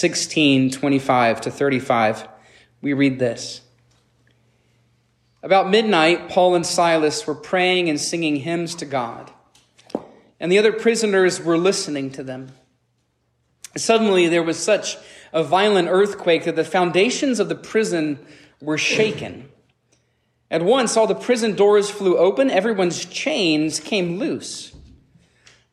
16:25-35, we read this. About midnight, Paul and Silas were praying and singing hymns to God, and the other prisoners were listening to them. Suddenly, there was such a violent earthquake that the foundations of the prison were shaken. At once, all the prison doors flew open. Everyone's chains came loose.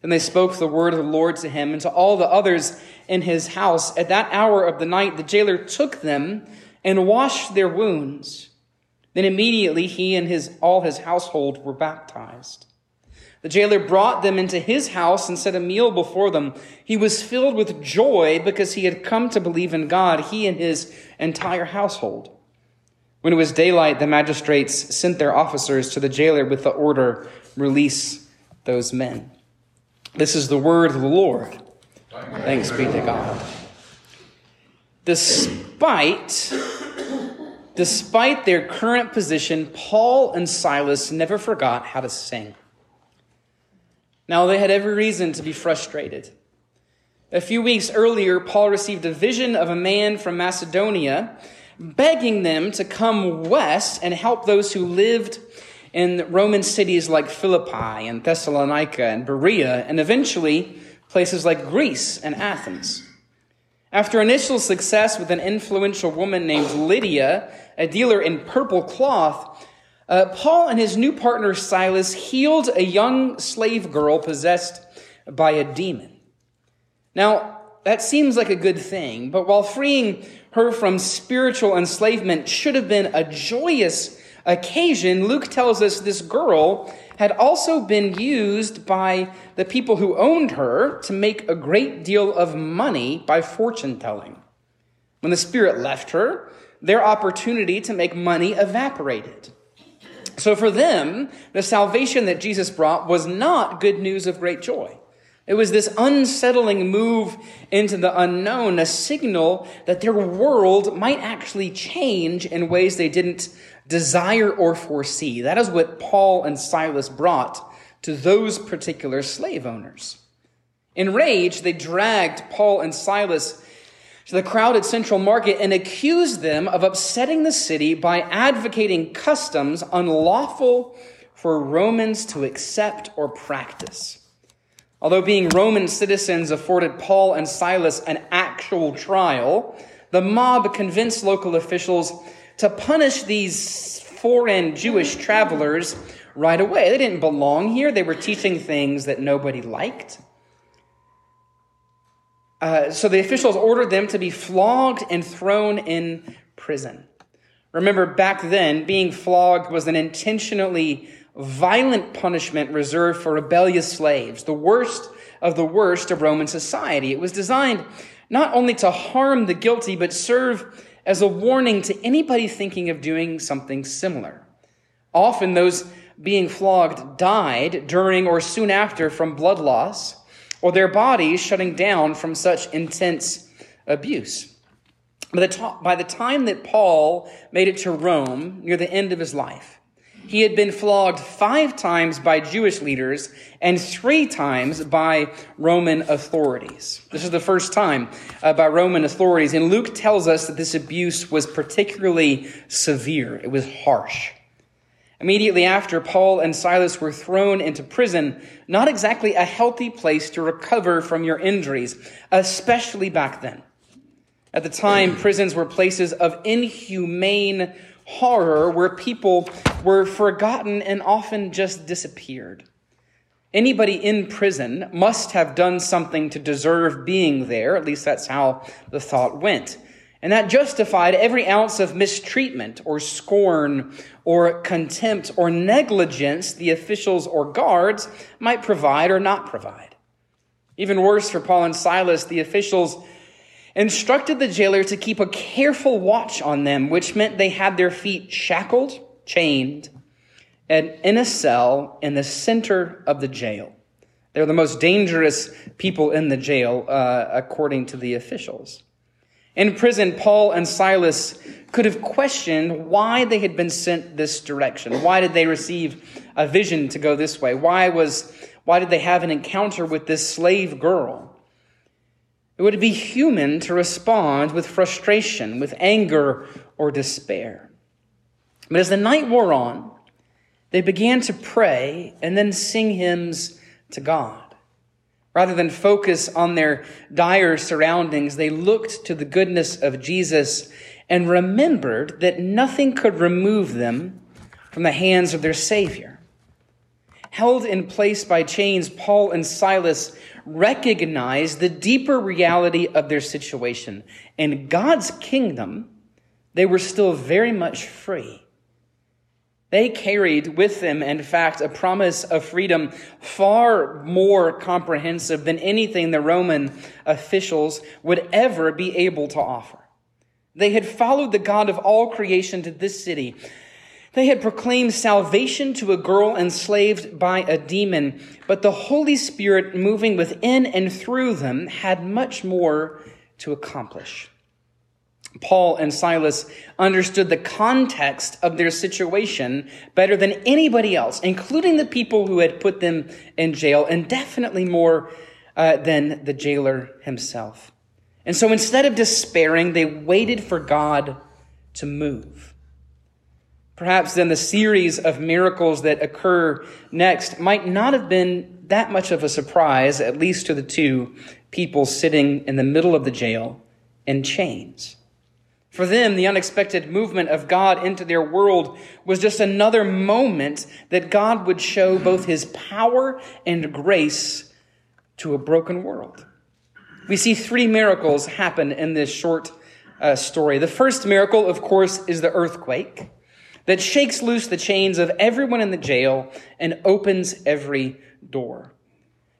Then they spoke the word of the Lord to him and to all the others in his house. At that hour of the night, the jailer took them and washed their wounds. Then immediately he and all his household were baptized. The jailer brought them into his house and set a meal before them. He was filled with joy because he had come to believe in God, he and his entire household. When it was daylight, the magistrates sent their officers to the jailer with the order, "Release those men." This is the word of the Lord. Thanks be to God. Despite their current position, Paul and Silas never forgot how to sing. Now, they had every reason to be frustrated. A few weeks earlier, Paul received a vision of a man from Macedonia begging them to come west and help those who lived in Roman cities like Philippi and Thessalonica and Berea, and eventually places like Greece and Athens. After initial success with an influential woman named Lydia, a dealer in purple cloth, Paul and his new partner Silas healed a young slave girl possessed by a demon. Now, that seems like a good thing, but while freeing her from spiritual enslavement should have been a joyous occasion, Luke tells us this girl had also been used by the people who owned her to make a great deal of money by fortune telling. When the spirit left her, their opportunity to make money evaporated. So for them, the salvation that Jesus brought was not good news of great joy. It was this unsettling move into the unknown, a signal that their world might actually change in ways they didn't desire or foresee. That is what Paul and Silas brought to those particular slave owners. Enraged, they dragged Paul and Silas to the crowded central market and accused them of upsetting the city by advocating customs unlawful for Romans to accept or practice. Although being Roman citizens afforded Paul and Silas an actual trial, the mob convinced local officials to punish these foreign Jewish travelers right away. They didn't belong here. They were teaching things that nobody liked. So the officials ordered them to be flogged and thrown in prison. Remember, back then, being flogged was an intentionally violent punishment reserved for rebellious slaves, the worst of the worst of Roman society. It was designed not only to harm the guilty, but serve as a warning to anybody thinking of doing something similar. Often those being flogged died during or soon after from blood loss, or their bodies shutting down from such intense abuse. By the time that Paul made it to Rome, near the end of his life, he had been flogged 5 times by Jewish leaders and 3 times by Roman authorities. This is the first time by Roman authorities, and Luke tells us that this abuse was particularly severe. It was harsh. Immediately after, Paul and Silas were thrown into prison, not exactly a healthy place to recover from your injuries, especially back then. At the time, prisons were places of inhumane horror where people were forgotten and often just disappeared. Anybody in prison must have done something to deserve being there, at least that's how the thought went. And that justified every ounce of mistreatment or scorn or contempt or negligence the officials or guards might provide or not provide. Even worse for Paul and Silas, the officials instructed the jailer to keep a careful watch on them, which meant they had their feet shackled, chained, and in a cell in the center of the jail. They're the most dangerous people in the jail, according to the officials. In prison, Paul and Silas could have questioned why they had been sent this direction. Why did they receive a vision to go this way? Why did they have an encounter with this slave girl? It would be human to respond with frustration, with anger, or despair. But as the night wore on, they began to pray and then sing hymns to God. Rather than focus on their dire surroundings, they looked to the goodness of Jesus and remembered that nothing could remove them from the hands of their Savior. Held in place by chains, Paul and Silas recognized the deeper reality of their situation. In God's kingdom, they were still very much free. They carried with them, in fact, a promise of freedom far more comprehensive than anything the Roman officials would ever be able to offer. They had followed the God of all creation to this city. They had proclaimed salvation to a girl enslaved by a demon, but the Holy Spirit moving within and through them had much more to accomplish. Paul and Silas understood the context of their situation better than anybody else, including the people who had put them in jail, and definitely more than the jailer himself. And so instead of despairing, they waited for God to move. Perhaps then the series of miracles that occur next might not have been that much of a surprise, at least to the two people sitting in the middle of the jail in chains. For them, the unexpected movement of God into their world was just another moment that God would show both his power and grace to a broken world. We see three miracles happen in this short story. The first miracle, of course, is the earthquake that shakes loose the chains of everyone in the jail and opens every door.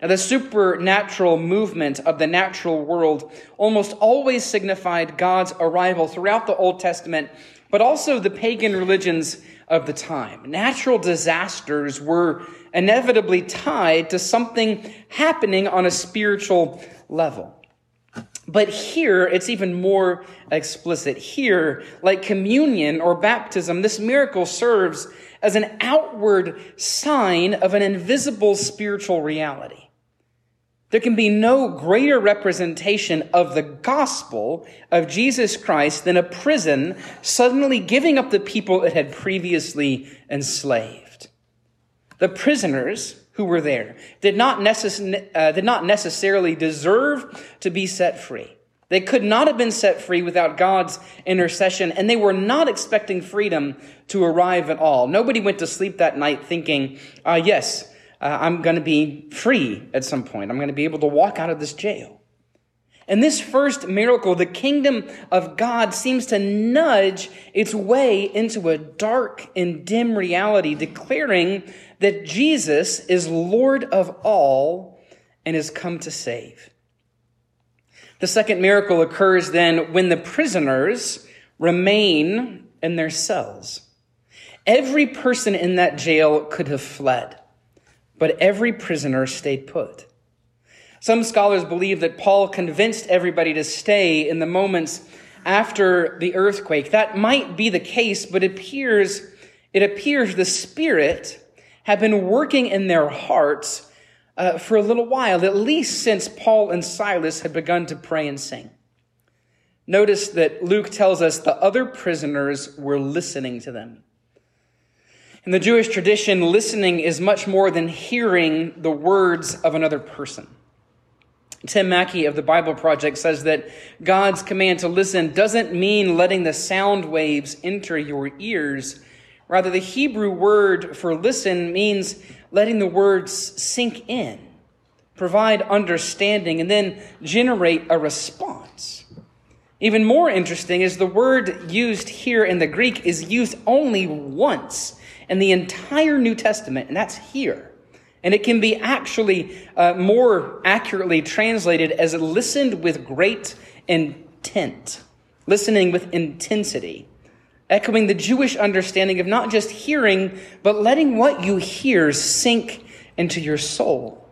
Now, the supernatural movement of the natural world almost always signified God's arrival throughout the Old Testament, but also the pagan religions of the time. Natural disasters were inevitably tied to something happening on a spiritual level. But here, it's even more explicit. Here, like communion or baptism, this miracle serves as an outward sign of an invisible spiritual reality. There can be no greater representation of the gospel of Jesus Christ than a prison suddenly giving up the people it had previously enslaved. The prisoners who were there did not necessarily deserve to be set free. They could not have been set free without God's intercession, and they were not expecting freedom to arrive at all. Nobody went to sleep that night thinking, I'm going to be free at some point. I'm going to be able to walk out of this jail. In this first miracle, the kingdom of God seems to nudge its way into a dark and dim reality, declaring that Jesus is Lord of all and has come to save. The second miracle occurs then when the prisoners remain in their cells. Every person in that jail could have fled, but every prisoner stayed put. Some scholars believe that Paul convinced everybody to stay in the moments after the earthquake. That might be the case, but it appears the Spirit had been working in their hearts for a little while, at least since Paul and Silas had begun to pray and sing. Notice that Luke tells us the other prisoners were listening to them. In the Jewish tradition, listening is much more than hearing the words of another person. Tim Mackey of the Bible Project says that God's command to listen doesn't mean letting the sound waves enter your ears. Rather, the Hebrew word for listen means letting the words sink in, provide understanding, and then generate a response. Even more interesting is the word used here in the Greek is used only once in the entire New Testament, and that's here. And it can be actually more accurately translated as listened with great intent, listening with intensity, echoing the Jewish understanding of not just hearing, but letting what you hear sink into your soul.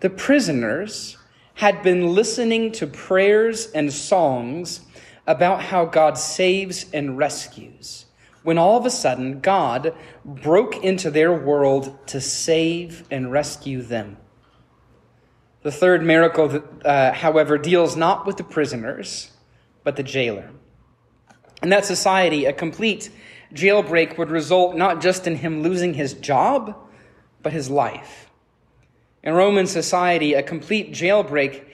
The prisoners had been listening to prayers and songs about how God saves and rescues, when all of a sudden God broke into their world to save and rescue them. The third miracle, however, deals not with the prisoners, but the jailer. In that society, a complete jailbreak would result not just in him losing his job, but his life. In Roman society, a complete jailbreak,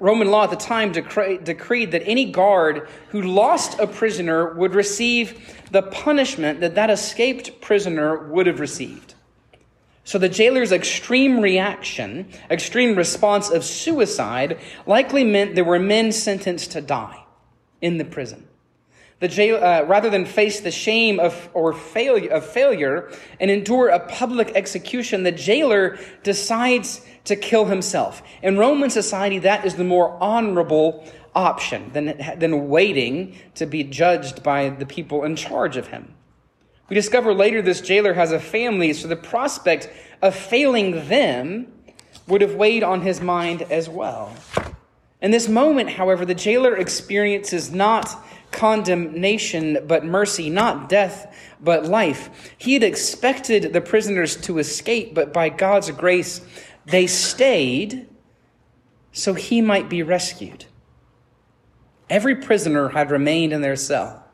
Roman law at the time decreed that any guard who lost a prisoner would receive the punishment that escaped prisoner would have received. So the jailer's extreme response of suicide likely meant there were men sentenced to die in the prison. The jail, rather than face the shame of failure and endure a public execution, the jailer decides to kill himself. In Roman society, that is the more honorable option than waiting to be judged by the people in charge of him. We discover later this jailer has a family, so the prospect of failing them would have weighed on his mind as well. In this moment, however, the jailer experiences not condemnation, but mercy, not death, but life. He had expected the prisoners to escape, but by God's grace, they stayed so he might be rescued. Every prisoner had remained in their cell,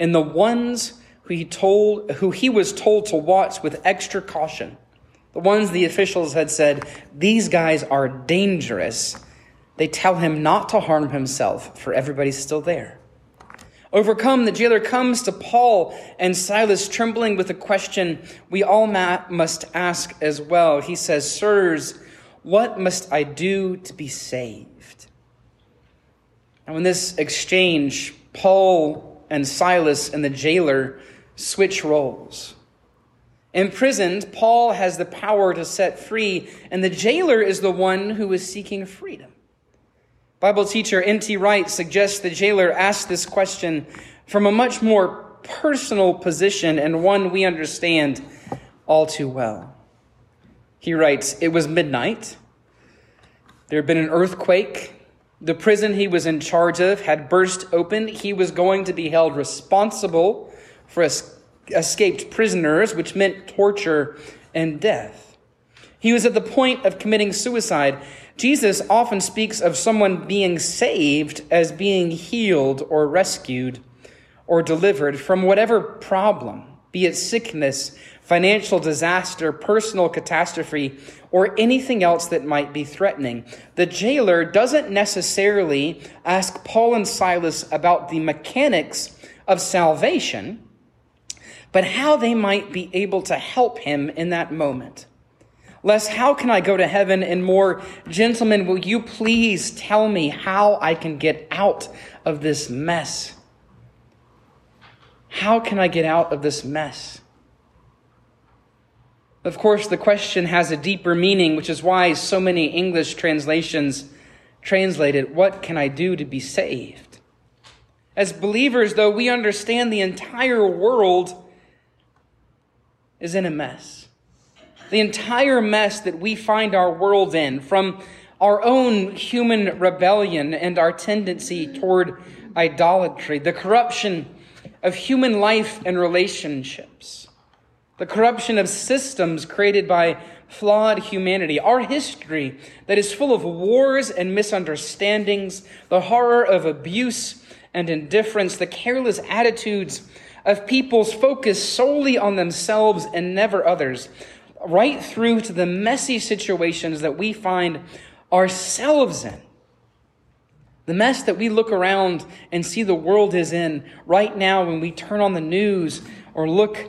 and the ones who he was told to watch with extra caution, the ones the officials had said, "These guys are dangerous," they tell him not to harm himself, for everybody's still there. Overcome, the jailer comes to Paul and Silas, trembling with a question we all must ask as well. He says, "Sirs, what must I do to be saved?" And in this exchange, Paul and Silas and the jailer switch roles. Imprisoned, Paul has the power to set free, and the jailer is the one who is seeking freedom. Bible teacher N.T. Wright suggests the jailer asked this question from a much more personal position, and one we understand all too well. He writes, "It was midnight. There had been an earthquake. The prison he was in charge of had burst open. He was going to be held responsible for escaped prisoners, which meant torture and death. He was at the point of committing suicide. Jesus often speaks of someone being saved as being healed or rescued or delivered from whatever problem, be it sickness, financial disaster, personal catastrophe, or anything else that might be threatening." The jailer doesn't necessarily ask Paul and Silas about the mechanics of salvation, but how they might be able to help him in that moment. Less, "How can I go to heaven?" and more, "Gentlemen, will you please tell me how I can get out of this mess? How can I get out of this mess?" Of course, the question has a deeper meaning, which is why so many English translations translate it, "What can I do to be saved?" As believers, though, we understand the entire world is in a mess. The entire mess that we find our world in, from our own human rebellion and our tendency toward idolatry, the corruption of human life and relationships, the corruption of systems created by flawed humanity, our history that is full of wars and misunderstandings, the horror of abuse and indifference, the careless attitudes of people's focus solely on themselves and never others, right through to the messy situations that we find ourselves in. The mess that we look around and see the world is in right now when we turn on the news or look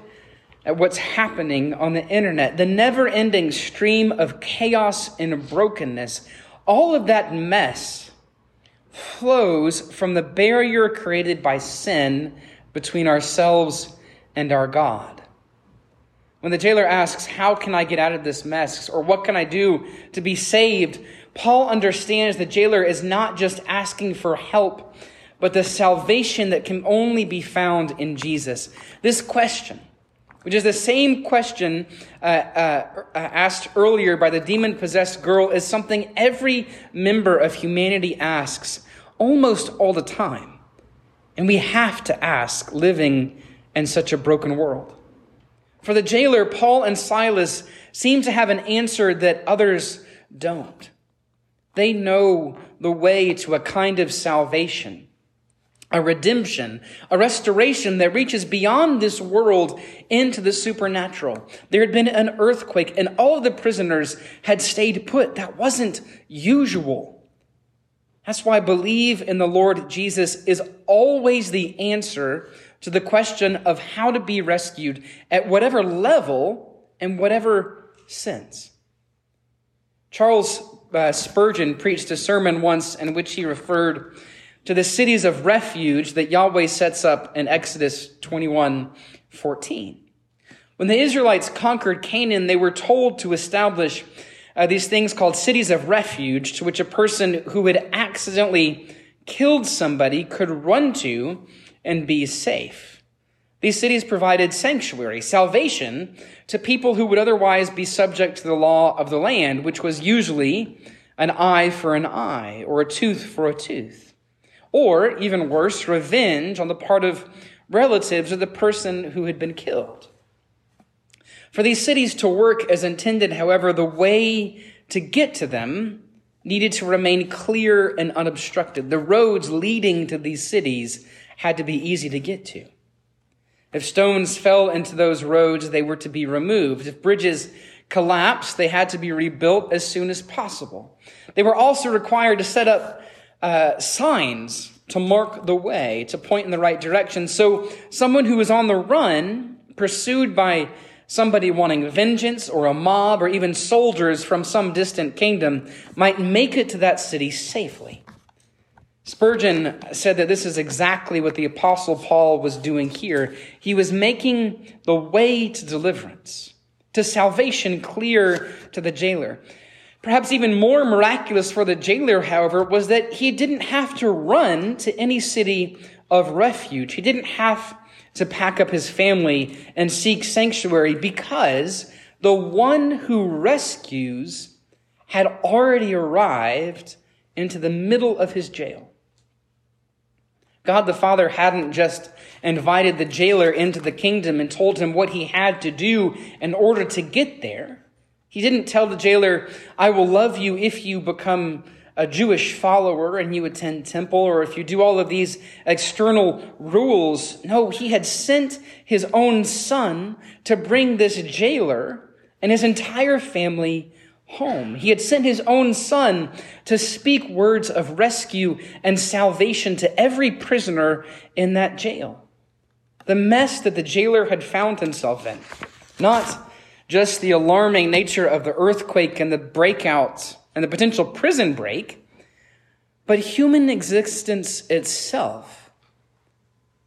at what's happening on the internet. The never-ending stream of chaos and brokenness. All of that mess flows from the barrier created by sin between ourselves and our God. When the jailer asks, "How can I get out of this mess?" or "What can I do to be saved?" Paul understands the jailer is not just asking for help, but the salvation that can only be found in Jesus. This question, which is the same question asked earlier by the demon-possessed girl, is something every member of humanity asks almost all the time. And we have to ask, living in such a broken world. For the jailer, Paul and Silas seem to have an answer that others don't. They know the way to a kind of salvation, a redemption, a restoration that reaches beyond this world into the supernatural. There had been an earthquake and all of the prisoners had stayed put. That wasn't usual. That's why believe in the Lord Jesus is always the answer to the question of how to be rescued at whatever level and whatever sense. Charles Spurgeon preached a sermon once in which he referred to the cities of refuge that Yahweh sets up in Exodus 21:14. When the Israelites conquered Canaan, they were told to establish these things called cities of refuge, to which a person who had accidentally killed somebody could run to and be safe. These cities provided sanctuary, salvation to people who would otherwise be subject to the law of the land, which was usually an eye for an eye or a tooth for a tooth, or even worse, revenge on the part of relatives of the person who had been killed. For these cities to work as intended, however, the way to get to them needed to remain clear and unobstructed. The roads leading to these cities had to be easy to get to. If stones fell into those roads, they were to be removed. If bridges collapsed, they had to be rebuilt as soon as possible. They were also required to set up signs to mark the way, to point in the right direction. So someone who was on the run, pursued by somebody wanting vengeance or a mob or even soldiers from some distant kingdom, might make it to that city safely. Spurgeon said that this is exactly what the Apostle Paul was doing here. He was making the way to deliverance, to salvation clear to the jailer. Perhaps even more miraculous for the jailer, however, was that he didn't have to run to any city of refuge. He didn't have to pack up his family and seek sanctuary because the one who rescues had already arrived into the middle of his jail. God the Father hadn't just invited the jailer into the kingdom and told him what he had to do in order to get there. He didn't tell the jailer, I will love you if you become a Jewish follower and you attend temple or if you do all of these external rules. No, he had sent his own son to bring this jailer and his entire family home. He had sent his own son to speak words of rescue and salvation to every prisoner in that jail. The mess that the jailer had found himself in, not just the alarming nature of the earthquake and the breakouts and the potential prison break, but human existence itself.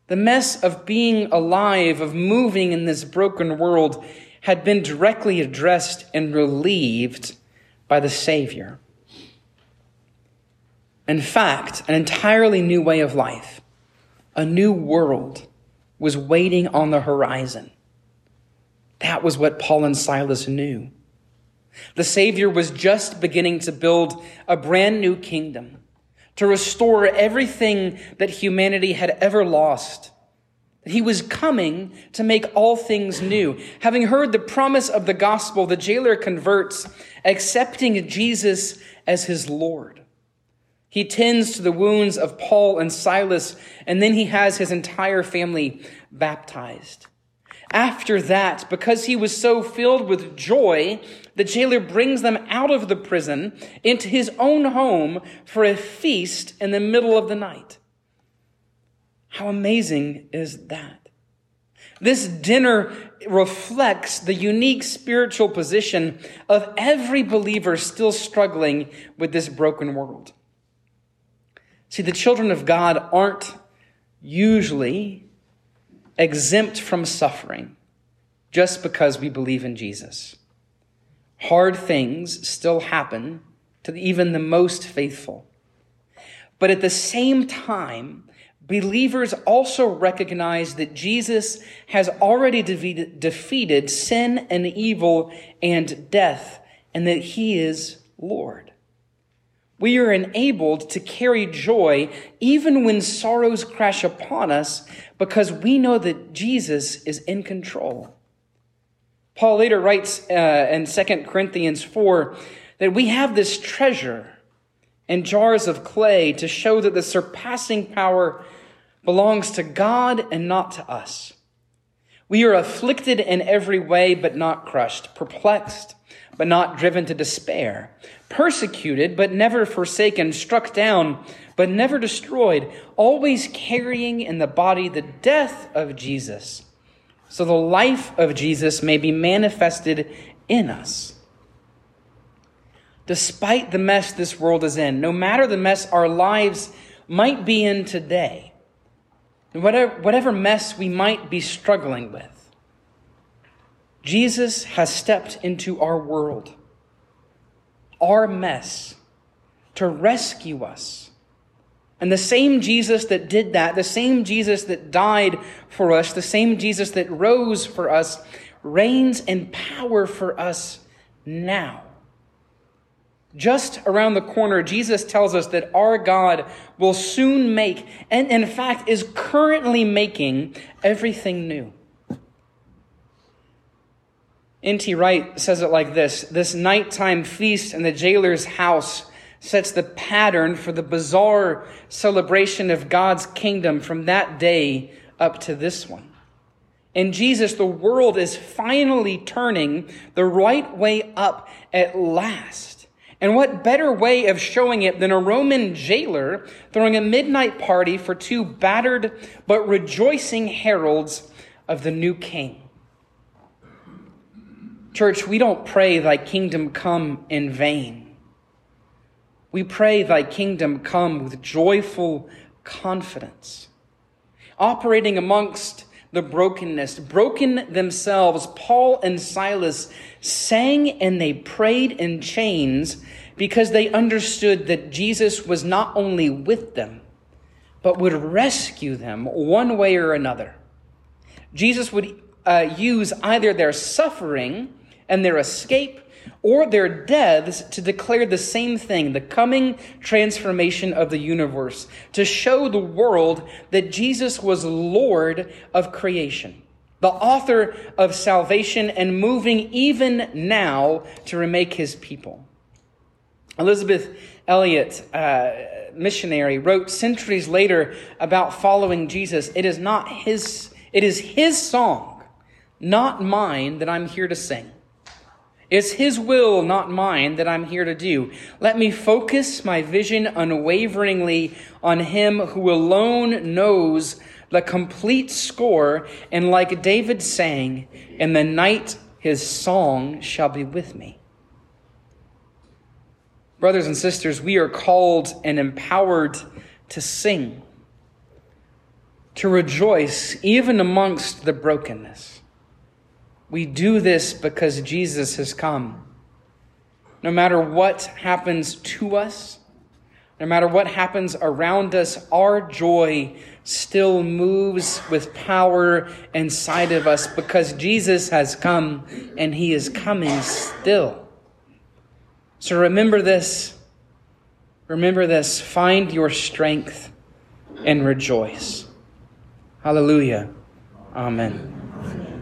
The mess of being alive, of moving in this broken world, had been directly addressed and relieved by the Savior. In fact, an entirely new way of life, a new world, was waiting on the horizon. That was what Paul and Silas knew. The Savior was just beginning to build a brand new kingdom, to restore everything that humanity had ever lost. He was coming to make all things new. Having heard the promise of the gospel, the jailer converts, accepting Jesus as his Lord. He tends to the wounds of Paul and Silas, and then he has his entire family baptized. After that, because he was so filled with joy, the jailer brings them out of the prison into his own home for a feast in the middle of the night. How amazing is that? This dinner reflects the unique spiritual position of every believer still struggling with this broken world. See, the children of God aren't usually exempt from suffering just because we believe in Jesus. Hard things still happen to even the most faithful. But at the same time, believers also recognize that Jesus has already defeated sin and evil and death, and that he is Lord. We are enabled to carry joy even when sorrows crash upon us because we know that Jesus is in control. Paul later writes in 2 Corinthians 4 that we have this treasure in jars of clay to show that the surpassing power belongs to God and not to us. We are afflicted in every way, but not crushed, perplexed, but not driven to despair, persecuted, but never forsaken, struck down, but never destroyed, always carrying in the body the death of Jesus, so the life of Jesus may be manifested in us. Despite the mess this world is in, no matter the mess our lives might be in today, whatever mess we might be struggling with, Jesus has stepped into our world, our mess, to rescue us. And the same Jesus that did that, the same Jesus that died for us, the same Jesus that rose for us, reigns in power for us now. Just around the corner, Jesus tells us that our God will soon make, and in fact is currently making, everything new. N.T. Wright says it like this: "This nighttime feast in the jailer's house sets the pattern for the bizarre celebration of God's kingdom from that day up to this one. In Jesus, the world is finally turning the right way up at last. And what better way of showing it than a Roman jailer throwing a midnight party for two battered but rejoicing heralds of the new king?" Church, we don't pray thy kingdom come in vain. We pray thy kingdom come with joyful confidence, operating amongst the brokenness. Broken themselves, Paul and Silas sang and they prayed in chains because they understood that Jesus was not only with them, but would rescue them one way or another. Jesus would use either their suffering and their escape or their deaths to declare the same thing, the coming transformation of the universe, to show the world that Jesus was Lord of creation, the author of salvation, and moving even now to remake his people. Elizabeth Elliot, missionary, wrote centuries later about following Jesus, "It is his song, not mine, that I'm here to sing. It's his will, not mine, that I'm here to do. Let me focus my vision unwaveringly on him who alone knows the complete score, and like David sang, in the night his song shall be with me." Brothers and sisters, we are called and empowered to sing, to rejoice even amongst the brokenness. We do this because Jesus has come. No matter what happens to us, no matter what happens around us, our joy still moves with power inside of us because Jesus has come and he is coming still. So remember this. Remember this. Find your strength and rejoice. Hallelujah. Amen.